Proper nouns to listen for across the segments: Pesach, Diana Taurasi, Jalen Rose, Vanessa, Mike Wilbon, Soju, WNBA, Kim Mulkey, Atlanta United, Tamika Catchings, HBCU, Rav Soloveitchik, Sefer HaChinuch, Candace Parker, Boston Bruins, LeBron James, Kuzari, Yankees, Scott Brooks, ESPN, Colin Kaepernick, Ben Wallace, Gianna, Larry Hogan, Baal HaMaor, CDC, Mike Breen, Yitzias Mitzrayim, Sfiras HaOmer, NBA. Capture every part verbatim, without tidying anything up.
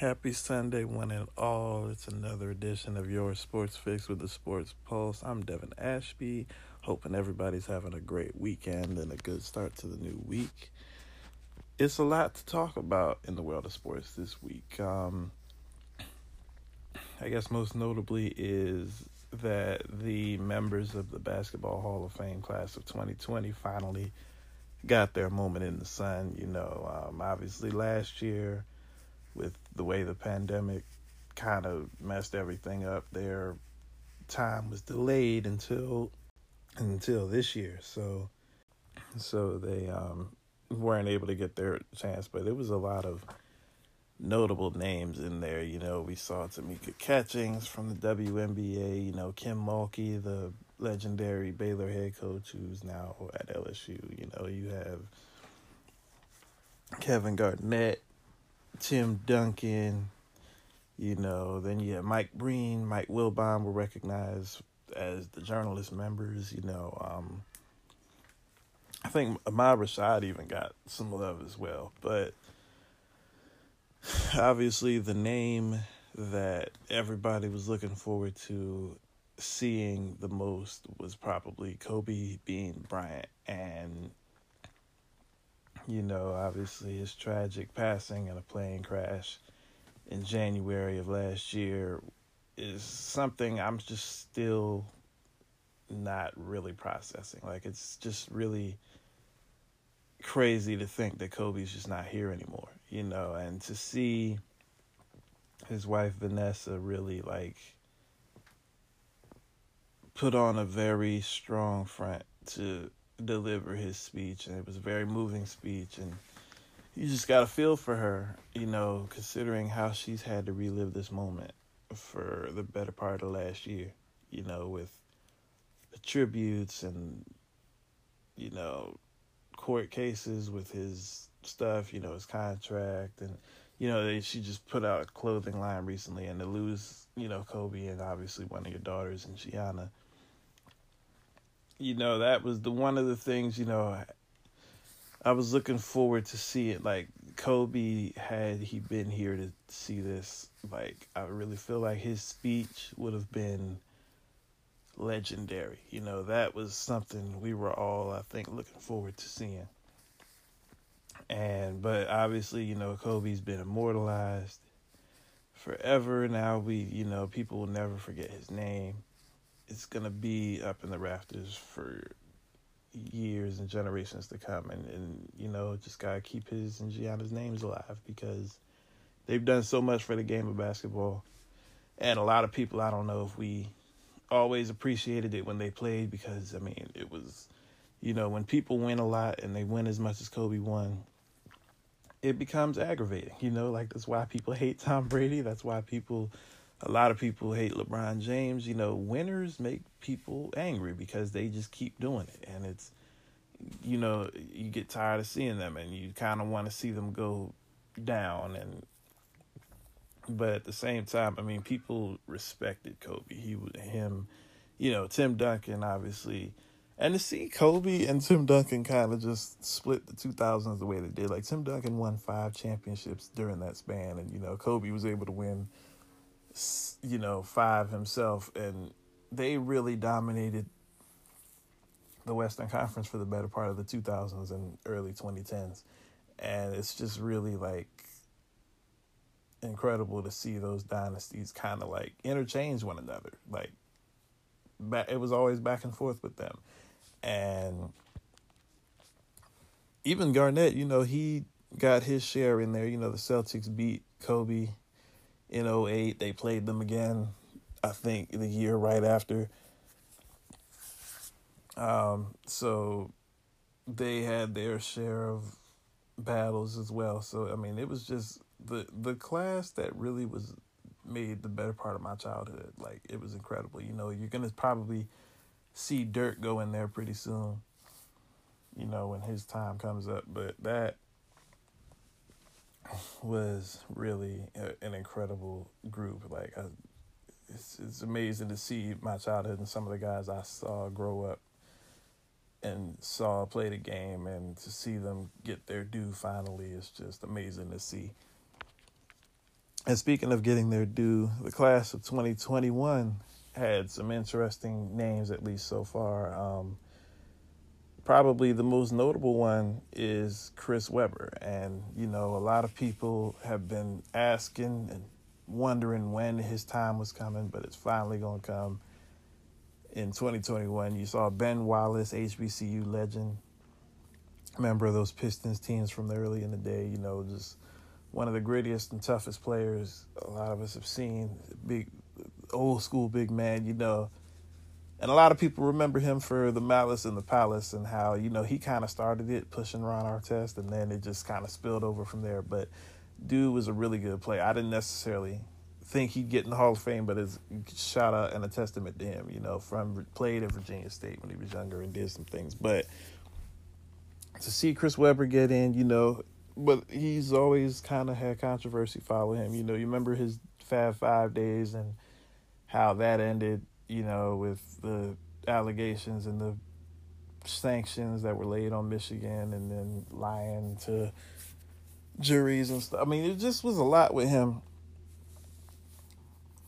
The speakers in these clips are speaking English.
Happy Sunday, one and all. It's another edition of your Sports Fix with the Sports Pulse. I'm Devin Ashby, hoping everybody's having a great weekend and a good start to the new week. It's a lot to talk about in the world of sports this week. Um, I guess most notably is that the members of the Basketball Hall of Fame class of twenty twenty finally got their moment in the sun. You know, um, obviously last year, with the way the pandemic kind of messed everything up, their time was delayed until until this year. So so they um, weren't able to get their chance, but there was a lot of notable names in there. You know, we saw Tamika Catchings from the W N B A, you know, Kim Mulkey, the legendary Baylor head coach who's now at L S U. You know, you have Kevin Garnett, Tim Duncan, you know, then you have Mike Breen, Mike Wilbon were recognized as the journalist members, you know. Um, I think Ahmad Rashad even got some love as well. But obviously the name that everybody was looking forward to seeing the most was probably Kobe Bean Bryant. And you know, obviously his tragic passing in a plane crash in January of last year is something I'm just still not really processing. Like, it's just really crazy to think that Kobe's just not here anymore, you know, and to see his wife Vanessa really, like, put on a very strong front to deliver his speech, and it was a very moving speech, and you just got a feel for her, you know, considering how she's had to relive this moment for the better part of last year, you know, with the tributes and, you know, court cases with his stuff, you know, his contract, and, you know, they, she just put out a clothing line recently, and to lose, you know, Kobe and obviously one of your daughters and Gianna, you know, that was the one of the things, you know, I, I was looking forward to see it. Like, Kobe, had he been here to see this, like, I really feel like his speech would have been legendary. You know, that was something we were all, I think, looking forward to seeing. And, but obviously, you know, Kobe's been immortalized forever. Now we, you know, people will never forget his name. It's going to be up in the rafters for years and generations to come. And, and you know, just got to keep his and Gianna's names alive because they've done so much for the game of basketball. And a lot of people, I don't know if we always appreciated it when they played because, I mean, it was, you know, when people win a lot and they win as much as Kobe won, it becomes aggravating. You know, like, that's why people hate Tom Brady. That's why people... A lot of people hate LeBron James. You know, winners make people angry because they just keep doing it. And it's, you know, you get tired of seeing them and you kind of want to see them go down. And but at the same time, I mean, people respected Kobe. He him, you know, Tim Duncan, obviously. And to see Kobe and Tim Duncan kind of just split the two thousands the way they did. Like, Tim Duncan won five championships during that span. And, you know, Kobe was able to win, you know, five himself, and they really dominated the Western Conference for the better part of the two thousands and early twenty tens, and it's just really, like, incredible to see those dynasties kind of, like, interchange one another. Like, back, it was always back and forth with them, and even Garnett, you know, he got his share in there. You know, the Celtics beat Kobe in oh eight, they played them again, I think, the year right after. Um, so they had their share of battles as well. So, I mean, it was just the, the class that really was made the better part of my childhood. Like, it was incredible. You know, you're going to probably see Dirk go in there pretty soon, you know, when his time comes up. But that was really a, an incredible group. Like, I, it's it's amazing to see my childhood and some of the guys I saw grow up and saw play the game, and to see them get their due finally is just amazing to see. And speaking of getting their due, the class of twenty twenty-one had some interesting names, at least so far. Um, probably the most notable one is Chris Webber. And, you know, a lot of people have been asking and wondering when his time was coming, but it's finally going to come in twenty twenty-one. You saw Ben Wallace, H B C U legend, member of those Pistons teams from the early in the day, you know, just one of the grittiest and toughest players a lot of us have seen, big old school big man, you know. And a lot of people remember him for the Malice in the Palace and how, you know, he kind of started it, pushing Ron Artest, and then it just kind of spilled over from there. But dude was a really good player. I didn't necessarily think he'd get in the Hall of Fame, but it's a shout out and a testament to him, you know, from played at Virginia State when he was younger and did some things. But to see Chris Webber get in, you know, but he's always kind of had controversy follow him. You know, you remember his Fab Five days and how that ended, you know, with the allegations and the sanctions that were laid on Michigan and then lying to juries and stuff. I mean, it just was a lot with him.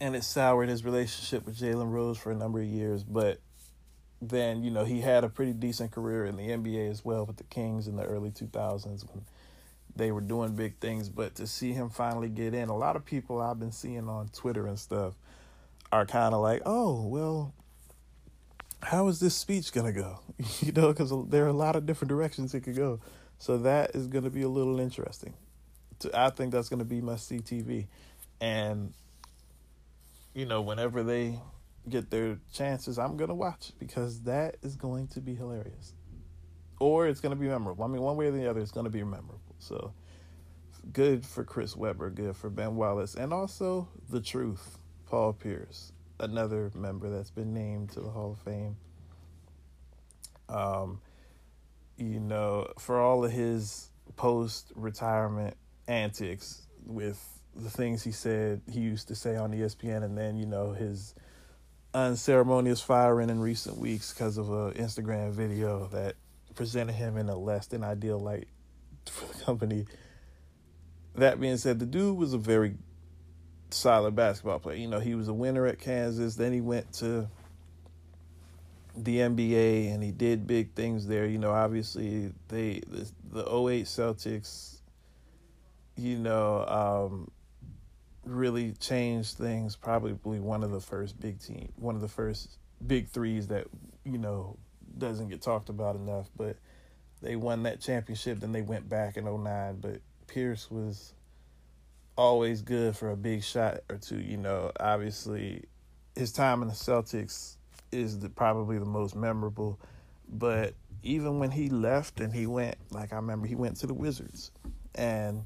And it soured his relationship with Jalen Rose for a number of years. But then, you know, he had a pretty decent career in the N B A as well with the Kings in the early two thousands when they were doing big things. But to see him finally get in, a lot of people I've been seeing on Twitter and stuff are kind of like, oh, well, how is this speech going to go? You know, because there are a lot of different directions it could go. So that is going to be a little interesting. I think that's going to be my C T V. And, you know, whenever they get their chances, I'm going to watch, because that is going to be hilarious. Or it's going to be memorable. I mean, one way or the other, it's going to be memorable. So good for Chris Webber, good for Ben Wallace, and also the truth, Paul Pierce, another member that's been named to the Hall of Fame. Um, you know, for all of his post-retirement antics with the things he said he used to say on E S P N, and then, you know, his unceremonious firing in recent weeks because of an Instagram video that presented him in a less than ideal light for the company. That being said, the dude was a very solid basketball player. You know, he was a winner at Kansas. Then he went to the N B A and he did big things there. You know, obviously they the, the oh eight Celtics, you know, um, really changed things. Probably one of the first big team, one of the first big threes that, you know, doesn't get talked about enough, but they won that championship, then they went back in oh nine, but Pierce was always good for a big shot or two, you know. Obviously, his time in the Celtics is the, probably the most memorable, but even when he left and he went, like I remember he went to the Wizards, and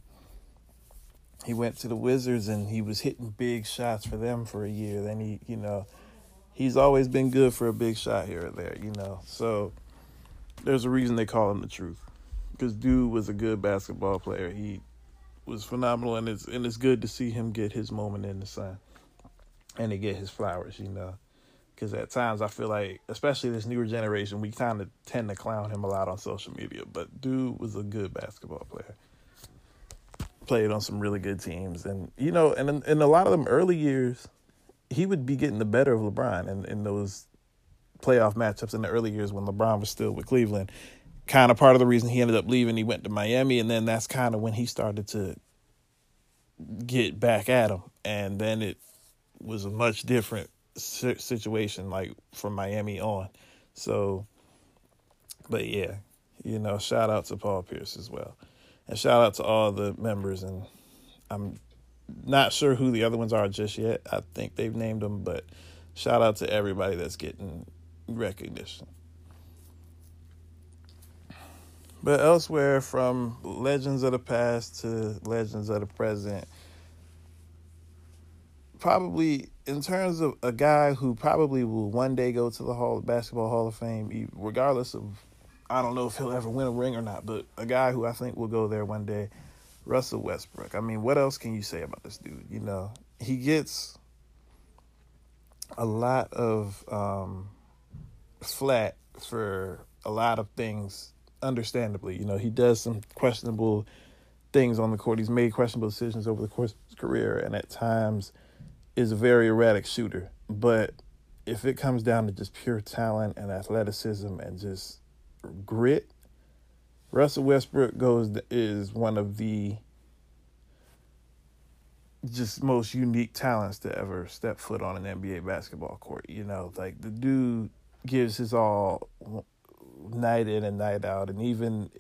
he went to the Wizards and he was hitting big shots for them for a year. Then he, you know, he's always been good for a big shot here or there, you know, so there's a reason they call him the truth, because dude was a good basketball player. He was phenomenal, and it's and it's good to see him get his moment in the sun and to get his flowers, you know, because at times I feel like, especially this newer generation, we kind of tend to clown him a lot on social media, but dude was a good basketball player. Played on some really good teams, and, you know, and in, in a lot of them early years, he would be getting the better of LeBron in, in those playoff matchups in the early years when LeBron was still with Cleveland. Kind of part of the reason he ended up leaving, he went to Miami, and then that's kind of when he started to get back at him. And then it was a much different situation, like, from Miami on. So, but yeah, you know, shout out to Paul Pierce as well. And shout out to all the members, and I'm not sure who the other ones are just yet. I think they've named them, but shout out to everybody that's getting recognition. But elsewhere, from legends of the past to legends of the present, probably in terms of a guy who probably will one day go to the Hall Basketball Hall of Fame, regardless of, I don't know if he'll ever win a ring or not, but a guy who I think will go there one day, Russell Westbrook. I mean, what else can you say about this dude? You know, he gets a lot of um, flack for a lot of things, understandably. You know, he does some questionable things on the court. He's made questionable decisions over the course his career, and at times is a very erratic shooter. But if it comes down to just pure talent and athleticism and just grit, Russell Westbrook goes is one of the just most unique talents to ever step foot on an N B A basketball court. You know, like, the dude gives his all night in and night out. And even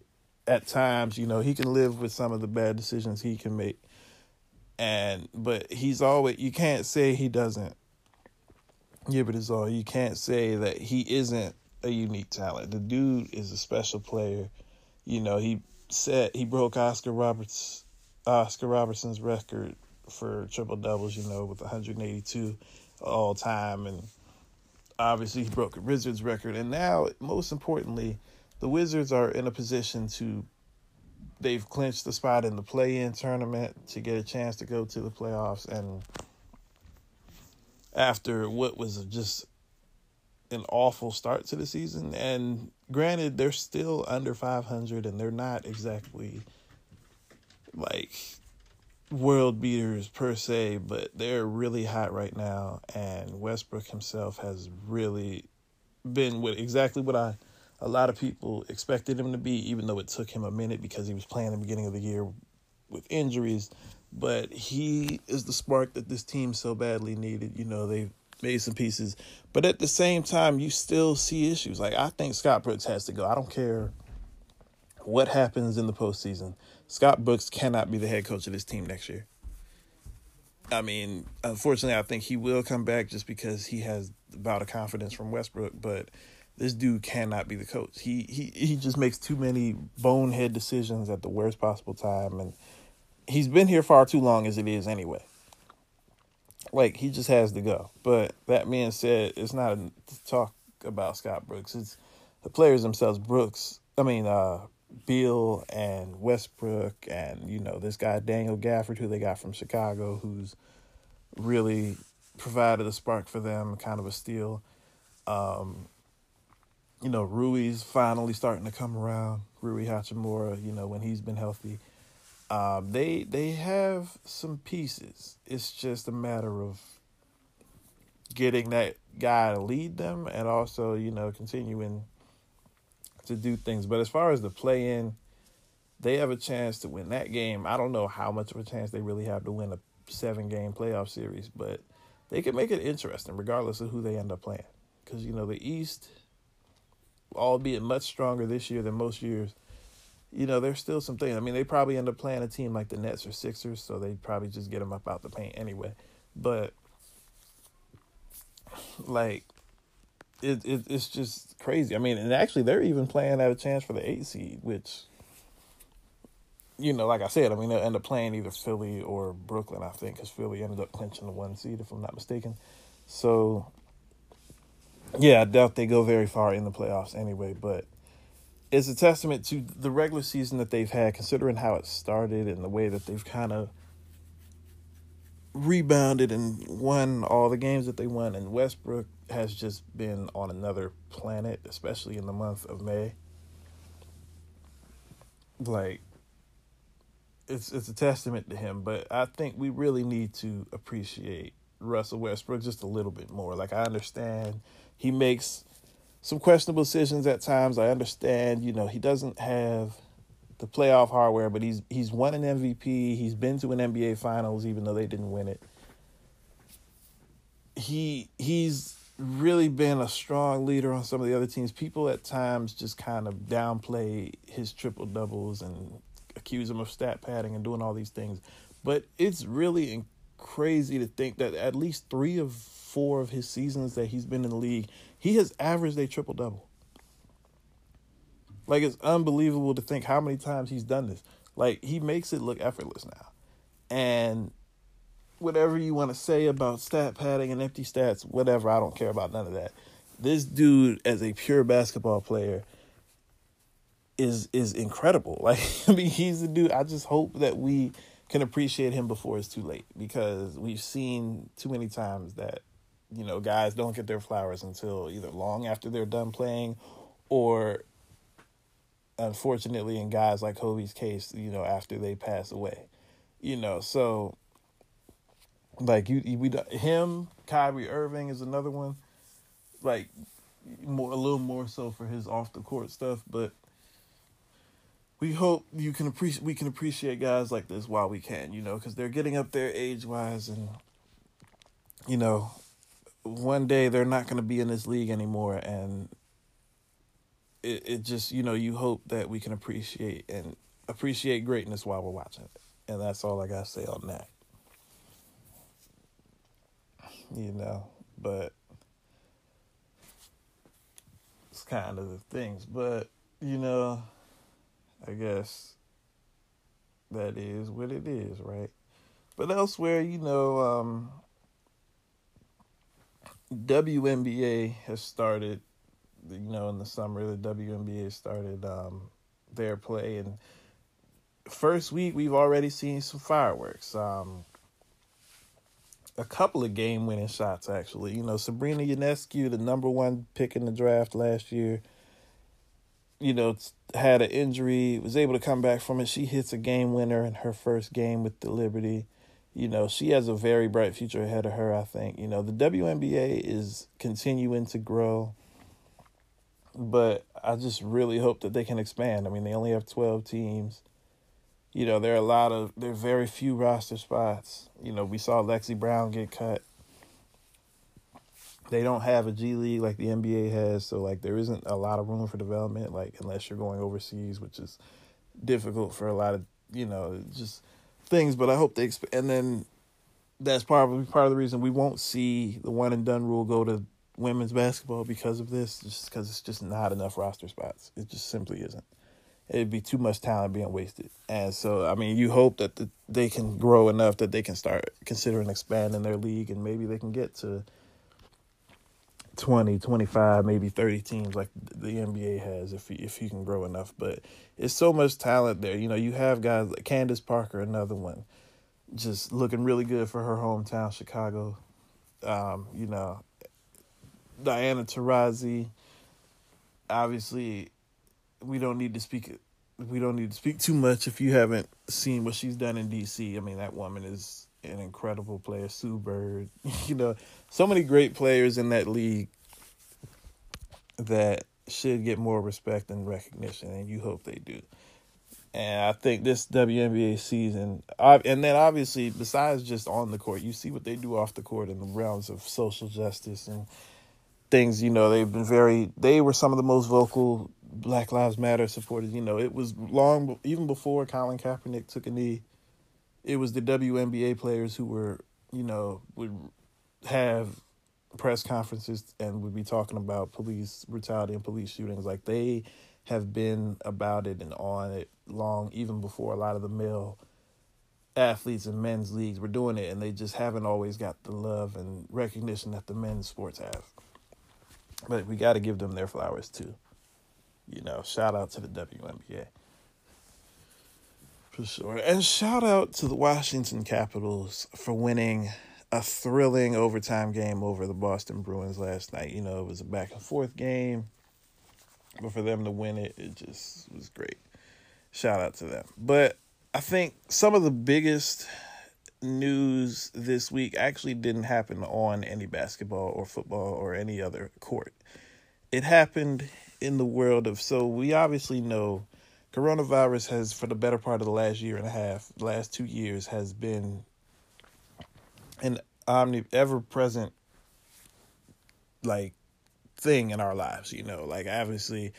at times, you know, he can live with some of the bad decisions he can make. And but he's always, you can't say he doesn't give it his all. You can't say that he isn't a unique talent. The dude is a special player. You know, he said he broke Oscar Roberts, Oscar Robertson's record for triple doubles, you know, with one hundred eighty-two all time. And obviously he broke the Wizards record. And now, most importantly, the Wizards are in a position to, they've clinched the spot in the play-in tournament to get a chance to go to the playoffs. And after what was just an awful start to the season, and granted, they're still under five hundred and they're not exactly like world beaters per se, but they're really hot right now. And Westbrook himself has really been with exactly what I a lot of people expected him to be, even though it took him a minute because he was playing in the beginning of the year with injuries. But he is the spark that this team so badly needed. You know, they've made some pieces, but at the same time, you still see issues. Like, I think Scott Brooks has to go. I don't care what happens in the postseason. Scott Brooks cannot be the head coach of this team next year. I mean, unfortunately, I think he will come back just because he has a bout of confidence from Westbrook, but this dude cannot be the coach. He he he just makes too many bonehead decisions at the worst possible time, and he's been here far too long as it is anyway. Like, he just has to go. But that being said, it's not a talk about Scott Brooks. It's the players themselves. Brooks, I mean, uh, Beal and Westbrook and, you know, this guy Daniel Gafford, who they got from Chicago, who's really provided a spark for them, kind of a steal. Um, you know, Rui's finally starting to come around. Rui Hachimura, you know, when he's been healthy. Um, they they have some pieces. It's just a matter of getting that guy to lead them and also, you know, continuing to do things. But as far as the play-in, they have a chance to win that game. I don't know how much of a chance they really have to win a seven-game playoff series, but they can make it interesting regardless of who they end up playing. Because, you know, the East, albeit much stronger this year than most years, you know, there's still some things. I mean, they probably end up playing a team like the Nets or Sixers, so they probably just get them up out the paint anyway. But, like, It, it it's just crazy. I mean, and actually, they're even playing at a chance for the eight seed, which, you know, like I said, I mean, they'll end up playing either Philly or Brooklyn, I think, because Philly ended up clinching the one seed, if I'm not mistaken. So, yeah, I doubt they go very far in the playoffs anyway, but it's a testament to the regular season that they've had, considering how it started and the way that they've kind of rebounded and won all the games that they won. And Westbrook has just been on another planet, especially in the month of May. Like, it's it's a testament to him. But I think we really need to appreciate Russell Westbrook just a little bit more. Like, I understand he makes some questionable decisions at times. I understand, you know, he doesn't have the playoff hardware, but he's he's won an M V P. He's been to an N B A Finals, even though they didn't win it. He he's really been a strong leader on some of the other teams. People at times just kind of downplay his triple doubles and accuse him of stat padding and doing all these things. But it's really crazy to think that at least three of four of his seasons that he's been in the league, he has averaged a triple double. Like, it's unbelievable to think how many times he's done this. Like, he makes it look effortless now. And whatever you want to say about stat padding and empty stats, whatever, I don't care about none of that. This dude, as a pure basketball player, is is incredible. Like, I mean, he's the dude. I just hope that we can appreciate him before it's too late, because we've seen too many times that, you know, guys don't get their flowers until either long after they're done playing, or unfortunately in guys like Kobe's case, you know, after they pass away. You know, so Like, you, we him, Kyrie Irving is another one. Like, more a little more so for his off-the-court stuff, but we hope you can appreciate we can appreciate guys like this while we can, you know, because they're getting up there age-wise, and, you know, one day they're not going to be in this league anymore, and it it just, you know, you hope that we can appreciate and appreciate greatness while we're watching it. And that's all I got to say on that. You know, but it's kind of the things. But, you know, I guess that is what it is, right? But elsewhere, you know, um, W N B A has started, you know, in the summer, the W N B A started um, their play. And first week, we've already seen some fireworks. Um A couple of game-winning shots, actually. You know, Sabrina Ionescu, the number one pick in the draft last year, you know, had an injury, was able to come back from it. She hits a game-winner in her first game with the Liberty. You know, she has a very bright future ahead of her, I think. You know, the W N B A is continuing to grow, but I just really hope that they can expand. I mean, they only have twelve teams. You know, there are a lot of, there are very few roster spots. You know, we saw Lexi Brown get cut. They don't have a G League like the N B A has, so, like, there isn't a lot of room for development, like, unless you're going overseas, which is difficult for a lot of, you know, just things. But I hope they, exp- and then that's probably part of the reason we won't see the one and done rule go to women's basketball because of this, just because it's just not enough roster spots. It just simply isn't. It'd be too much talent being wasted. And so, I mean, you hope that the, they can grow enough that they can start considering expanding their league, and maybe they can get to twenty, twenty-five, maybe thirty teams like the N B A has if you, if you can grow enough. But it's so much talent there. You know, you have guys like Candace Parker, another one, just looking really good for her hometown, Chicago. Um, you know, Diana Taurasi, obviously. We don't need to speak. We don't need to speak too much if you haven't seen what she's done in D C. I mean, that woman is an incredible player. Sue Bird, you know, so many great players in that league that should get more respect and recognition, and you hope they do. And I think this W N B A season, and then obviously, besides just on the court, you see what they do off the court in the realms of social justice and things. You know, they've been very. They were some of the most vocal Black Lives Matter supporters. You know, it was long, even before Colin Kaepernick took a knee, it was the W N B A players who were, you know, would have press conferences and would be talking about police brutality and police shootings. Like, they have been about it and on it long, even before a lot of the male athletes in men's leagues were doing it, and they just haven't always got the love and recognition that the men's sports have. But we got to give them their flowers, too. You know, shout out to the W N B A. For sure. And shout out to the Washington Capitals for winning a thrilling overtime game over the Boston Bruins last night. You know, it was a back and forth game, but for them to win it, it just was great. Shout out to them. But I think some of the biggest news this week actually didn't happen on any basketball or football or any other court. It happened in the world of, so we obviously know coronavirus has, for the better part of the last year and a half, the last two years, has been an omni ever-present, like, thing in our lives, you know. Like, obviously,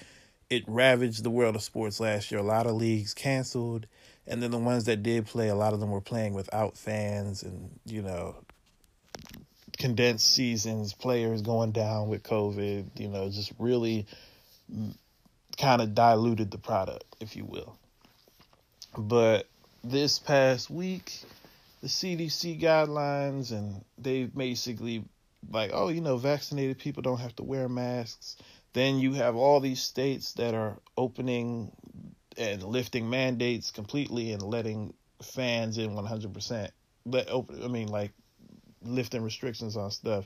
it ravaged the world of sports last year. A lot of leagues canceled, and then the ones that did play, a lot of them were playing without fans and, you know, condensed seasons, players going down with COVID, you know, just really kind of diluted the product, if you will. But this past week, the C D C guidelines, and they basically like, oh, you know, vaccinated people don't have to wear masks. Then you have all these states that are opening and lifting mandates completely and letting fans in one hundred percent. Let open, I mean, like, lifting restrictions on stuff.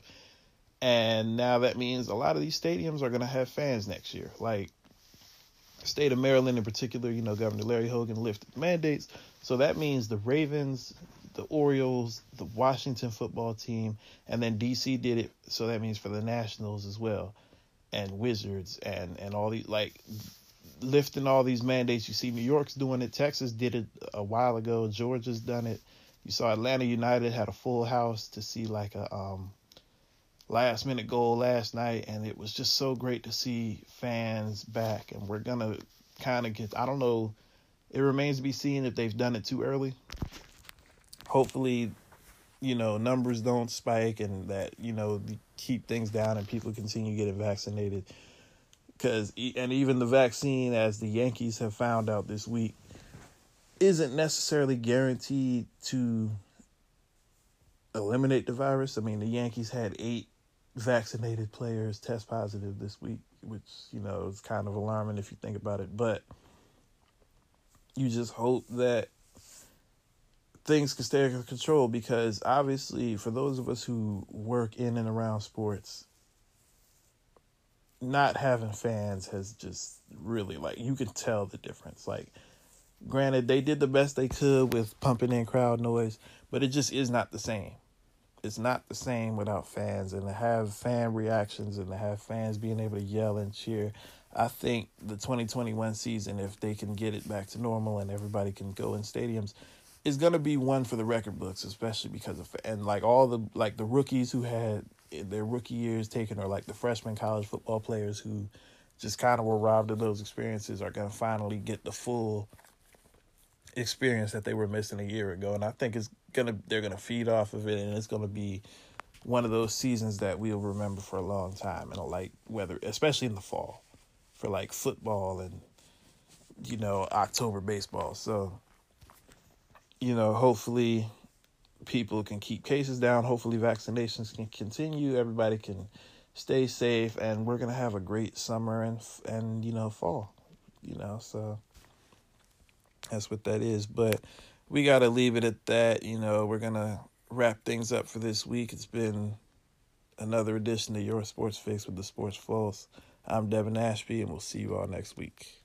And now that means a lot of these stadiums are going to have fans next year. Like, state of Maryland in particular, you know, Governor Larry Hogan lifted mandates. So that means the Ravens, the Orioles, the Washington football team, and then D C did it, so that means for the Nationals as well, and Wizards, and, and all these, like, lifting all these mandates. You see New York's doing it. Texas did it a while ago. Georgia's done it. You saw Atlanta United had a full house to see, like, a um, last-minute goal last night, and it was just so great to see fans back, and we're going to kind of get, I don't know, it remains to be seen if they've done it too early. Hopefully, you know, numbers don't spike and that, you know, keep things down and people continue getting vaccinated. Cause, and even the vaccine, as the Yankees have found out this week, isn't necessarily guaranteed to eliminate the virus. I mean, the Yankees had eight vaccinated players test positive this week, which, you know, is kind of alarming if you think about it. But you just hope that things can stay under control, because obviously for those of us who work in and around sports, not having fans has just really, like, you can tell the difference. Like, granted, they did the best they could with pumping in crowd noise, but it just is not the same. It's not the same without fans, and to have fan reactions and to have fans being able to yell and cheer. I think the twenty twenty-one season, if they can get it back to normal and everybody can go in stadiums, is going to be one for the record books, especially because of, and like all the, like the rookies who had their rookie years taken, or like the freshman college football players who just kind of were robbed of those experiences, are going to finally get the full experience that they were missing a year ago. And I think it's going to, they're going to feed off of it, and it's going to be one of those seasons that we'll remember for a long time. And like whether, especially in the fall for like football and, you know, October baseball. So, you know, hopefully people can keep cases down. Hopefully vaccinations can continue. Everybody can stay safe, and we're going to have a great summer and, and, you know, fall, you know, so that's what that is. But we got to leave it at that. You know, we're going to wrap things up for this week. It's been another edition of Your Sports Fix with the Sports Pulse. I'm Devin Ashby, and we'll see you all next week.